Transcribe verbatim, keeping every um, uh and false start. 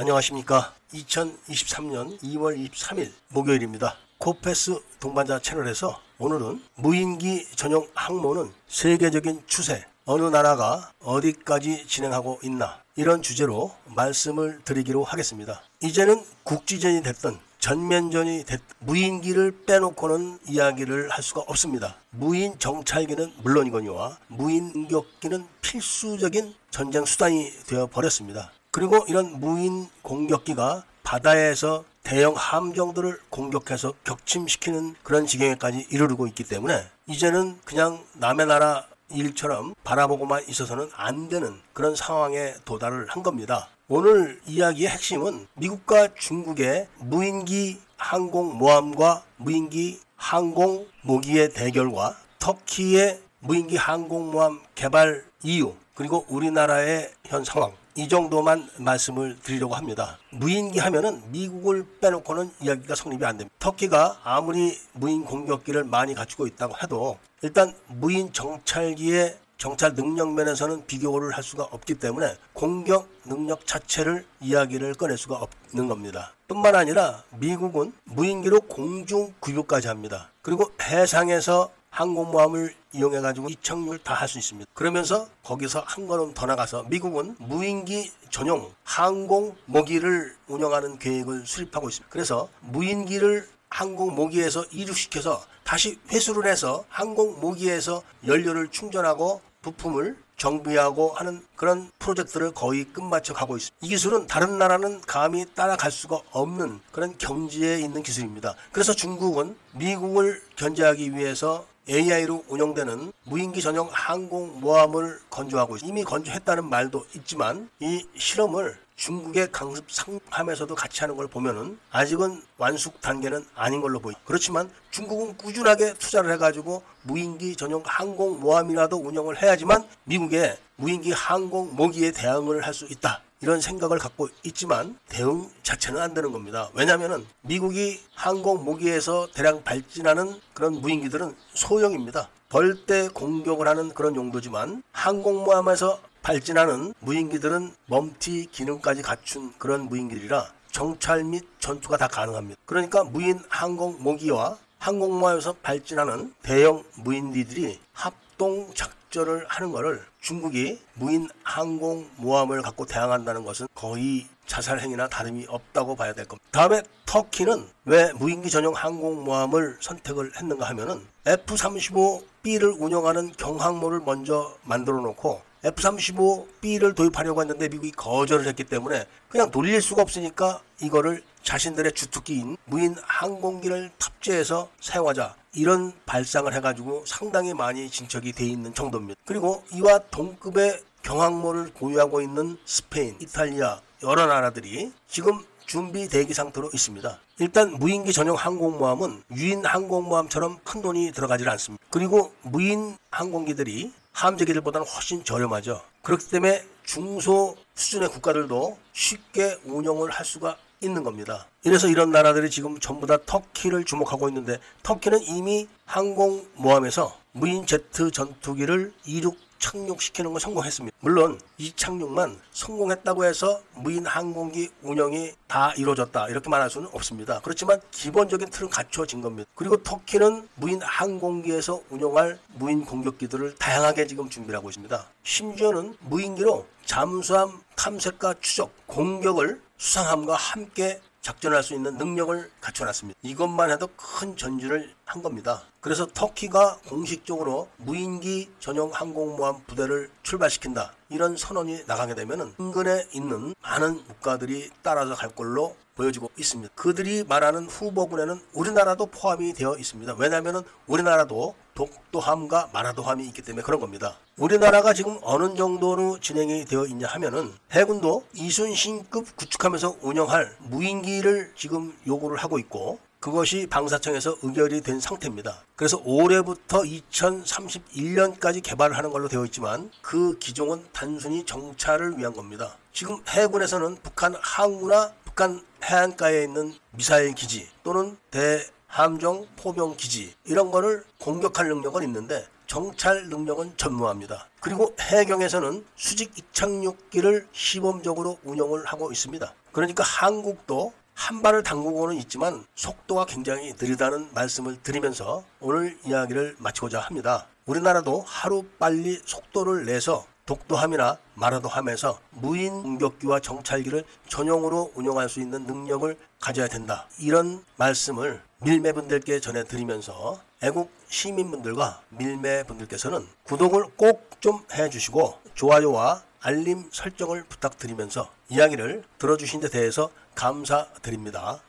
안녕하십니까. 이천이십삼년 이월 이십삼일 목요일입니다. 코페스 동반자 채널에서 오늘은 무인기 전용 항모는 세계적인 추세, 어느 나라가 어디까지 진행하고 있나, 이런 주제로 말씀을 드리기로 하겠습니다. 이제는 국지전이 됐든 전면전이 됐 무인기를 빼놓고는 이야기를 할 수가 없습니다. 무인 정찰기는 물론이거니와 무인 공격기는 필수적인 전쟁 수단이 되어버렸습니다. 그리고 이런 무인 공격기가 바다에서 대형 함정들을 공격해서 격침시키는 그런 지경에까지 이르르고 있기 때문에 이제는 그냥 남의 나라 일처럼 바라보고만 있어서는 안 되는 그런 상황에 도달을 한 겁니다. 오늘 이야기의 핵심은 미국과 중국의 무인기 항공모함과 무인기 항공무기의 대결과 터키의 무인기 항공모함 개발 이유, 그리고 우리나라의 현 상황, 이 정도만 말씀을 드리려고 합니다. 무인기 하면은 미국을 빼놓고는 이야기가 성립이 안 됩니다. 터키가 아무리 무인 공격기를 많이 갖추고 있다고 해도 일단 무인 정찰기의 정찰 능력 면에서는 비교를 할 수가 없기 때문에 공격 능력 자체를 이야기를 꺼낼 수가 없는 겁니다. 뿐만 아니라 미국은 무인기로 공중 구비까지 합니다. 그리고 해상에서 항공모함을 이용해가지고 이착륙을 다 할 수 있습니다. 그러면서 거기서 한 걸음 더 나가서 미국은 무인기 전용 항공모기를 운영하는 계획을 수립하고 있습니다. 그래서 무인기를 항공모기에서 이륙시켜서 다시 회수를 해서 항공모기에서 연료를 충전하고 부품을 정비하고 하는 그런 프로젝트를 거의 끝마쳐 가고 있습니다. 이 기술은 다른 나라는 감히 따라갈 수가 없는 그런 경지에 있는 기술입니다. 그래서 중국은 미국을 견제하기 위해서 에이아이로 운영되는 무인기 전용 항공모함을 건조하고 있습니다. 이미 건조했다는 말도 있지만 이 실험을 중국의 강습 상함에서도 같이 하는 걸 보면은 아직은 완숙 단계는 아닌 걸로 보입니다. 그렇지만 중국은 꾸준하게 투자를 해가지고 무인기 전용 항공모함이라도 운영을 해야지만 미국의 무인기 항공모기에 대응을 할 수 있다, 이런 생각을 갖고 있지만 대응 자체는 안 되는 겁니다. 왜냐하면은 미국이 항공모기에서 대량 발진하는 그런 무인기들은 소형입니다. 벌떼 공격을 하는 그런 용도지만 항공모함에서 발진하는 무인기들은 멈티 기능까지 갖춘 그런 무인기들이라 정찰 및 전투가 다 가능합니다. 그러니까 무인 항공모기와 항공모함에서 발진하는 대형 무인기들이 합동 작전을 하는 것을, 중국이 무인 항공모함을 갖고 대항한다는 것은 거의 자살 행위나 다름이 없다고 봐야 될 겁니다. 다음에 터키는 왜 무인기 전용 항공모함을 선택을 했는가 하면은 에프 삼십오 비를 운영하는 경항모를 먼저 만들어 놓고 에프 삼십오 비를 도입하려고 했는데 미국이 거절을 했기 때문에 그냥 돌릴 수가 없으니까 이거를 자신들의 주특기인 무인 항공기를 탑재해서 사용하자, 이런 발상을 해가지고 상당히 많이 진척이 돼 있는 정도입니다. 그리고 이와 동급의 경항모를 보유하고 있는 스페인, 이탈리아 여러 나라들이 지금 준비 대기 상태로 있습니다. 일단 무인기 전용 항공모함은 유인 항공모함처럼 큰 돈이 들어가질 않습니다. 그리고 무인 항공기들이 함재기들보다는 훨씬 저렴하죠. 그렇기 때문에 중소 수준의 국가들도 쉽게 운영을 할 수가 있는 겁니다. 이래서 이런 나라들이 지금 전부 다 터키를 주목하고 있는데, 터키는 이미 항공모함에서 무인 제트 전투기를 이륙 착륙시키는 걸 성공했습니다. 물론 이 착륙만 성공했다고 해서 무인 항공기 운영이 다 이루어졌다, 이렇게 말할 수는 없습니다. 그렇지만 기본적인 틀은 갖춰진 겁니다. 그리고 터키는 무인 항공기에서 운영할 무인 공격기들을 다양하게 지금 준비를 하고 있습니다. 심지어는 무인기로 잠수함 탐색과 추적, 공격을 수상함과 함께 작전할 수 있는 능력을 갖춰놨습니다. 이것만 해도 큰 전진을 한 겁니다. 그래서 터키가 공식적으로 무인기 전용 항공모함 부대를 출발시킨다, 이런 선언이 나가게 되면 인근에 있는 많은 국가들이 따라서 갈 걸로 보여지고 있습니다. 그들이 말하는 후보군에는 우리나라도 포함이 되어 있습니다. 왜냐하면 우리나라도 독도함과 마라도함이 있기 때문에 그런 겁니다. 우리나라가 지금 어느 정도로 진행이 되어 있냐 하면은 해군도 이순신급 구축하면서 운영할 무인기를 지금 요구를 하고 있고, 그것이 방사청에서 의결이 된 상태입니다. 그래서 올해부터 이천삼십일년까지 개발을 하는 걸로 되어 있지만 그 기종은 단순히 정찰을 위한 겁니다. 지금 해군에서는 북한 항구나 북한 해안가에 있는 미사일 기지 또는 대함정 포병 기지, 이런 거를 공격할 능력은 있는데 정찰 능력은 전무합니다. 그리고 해경에서는 수직 이착륙기를 시범적으로 운영을 하고 있습니다. 그러니까 한국도 한 발을 담그고는 있지만 속도가 굉장히 느리다는 말씀을 드리면서 오늘 이야기를 마치고자 합니다. 우리나라도 하루빨리 속도를 내서 독도함이나 마라도함에서 무인 공격기와 정찰기를 전용으로 운영할 수 있는 능력을 가져야 된다. 이런 말씀을 밀매분들께 전해드리면서 애국 시민분들과 밀매분들께서는 구독을 꼭 좀 해주시고 좋아요와 알림 설정을 부탁드리면서 이야기를 들어주신 데 대해서 감사드립니다.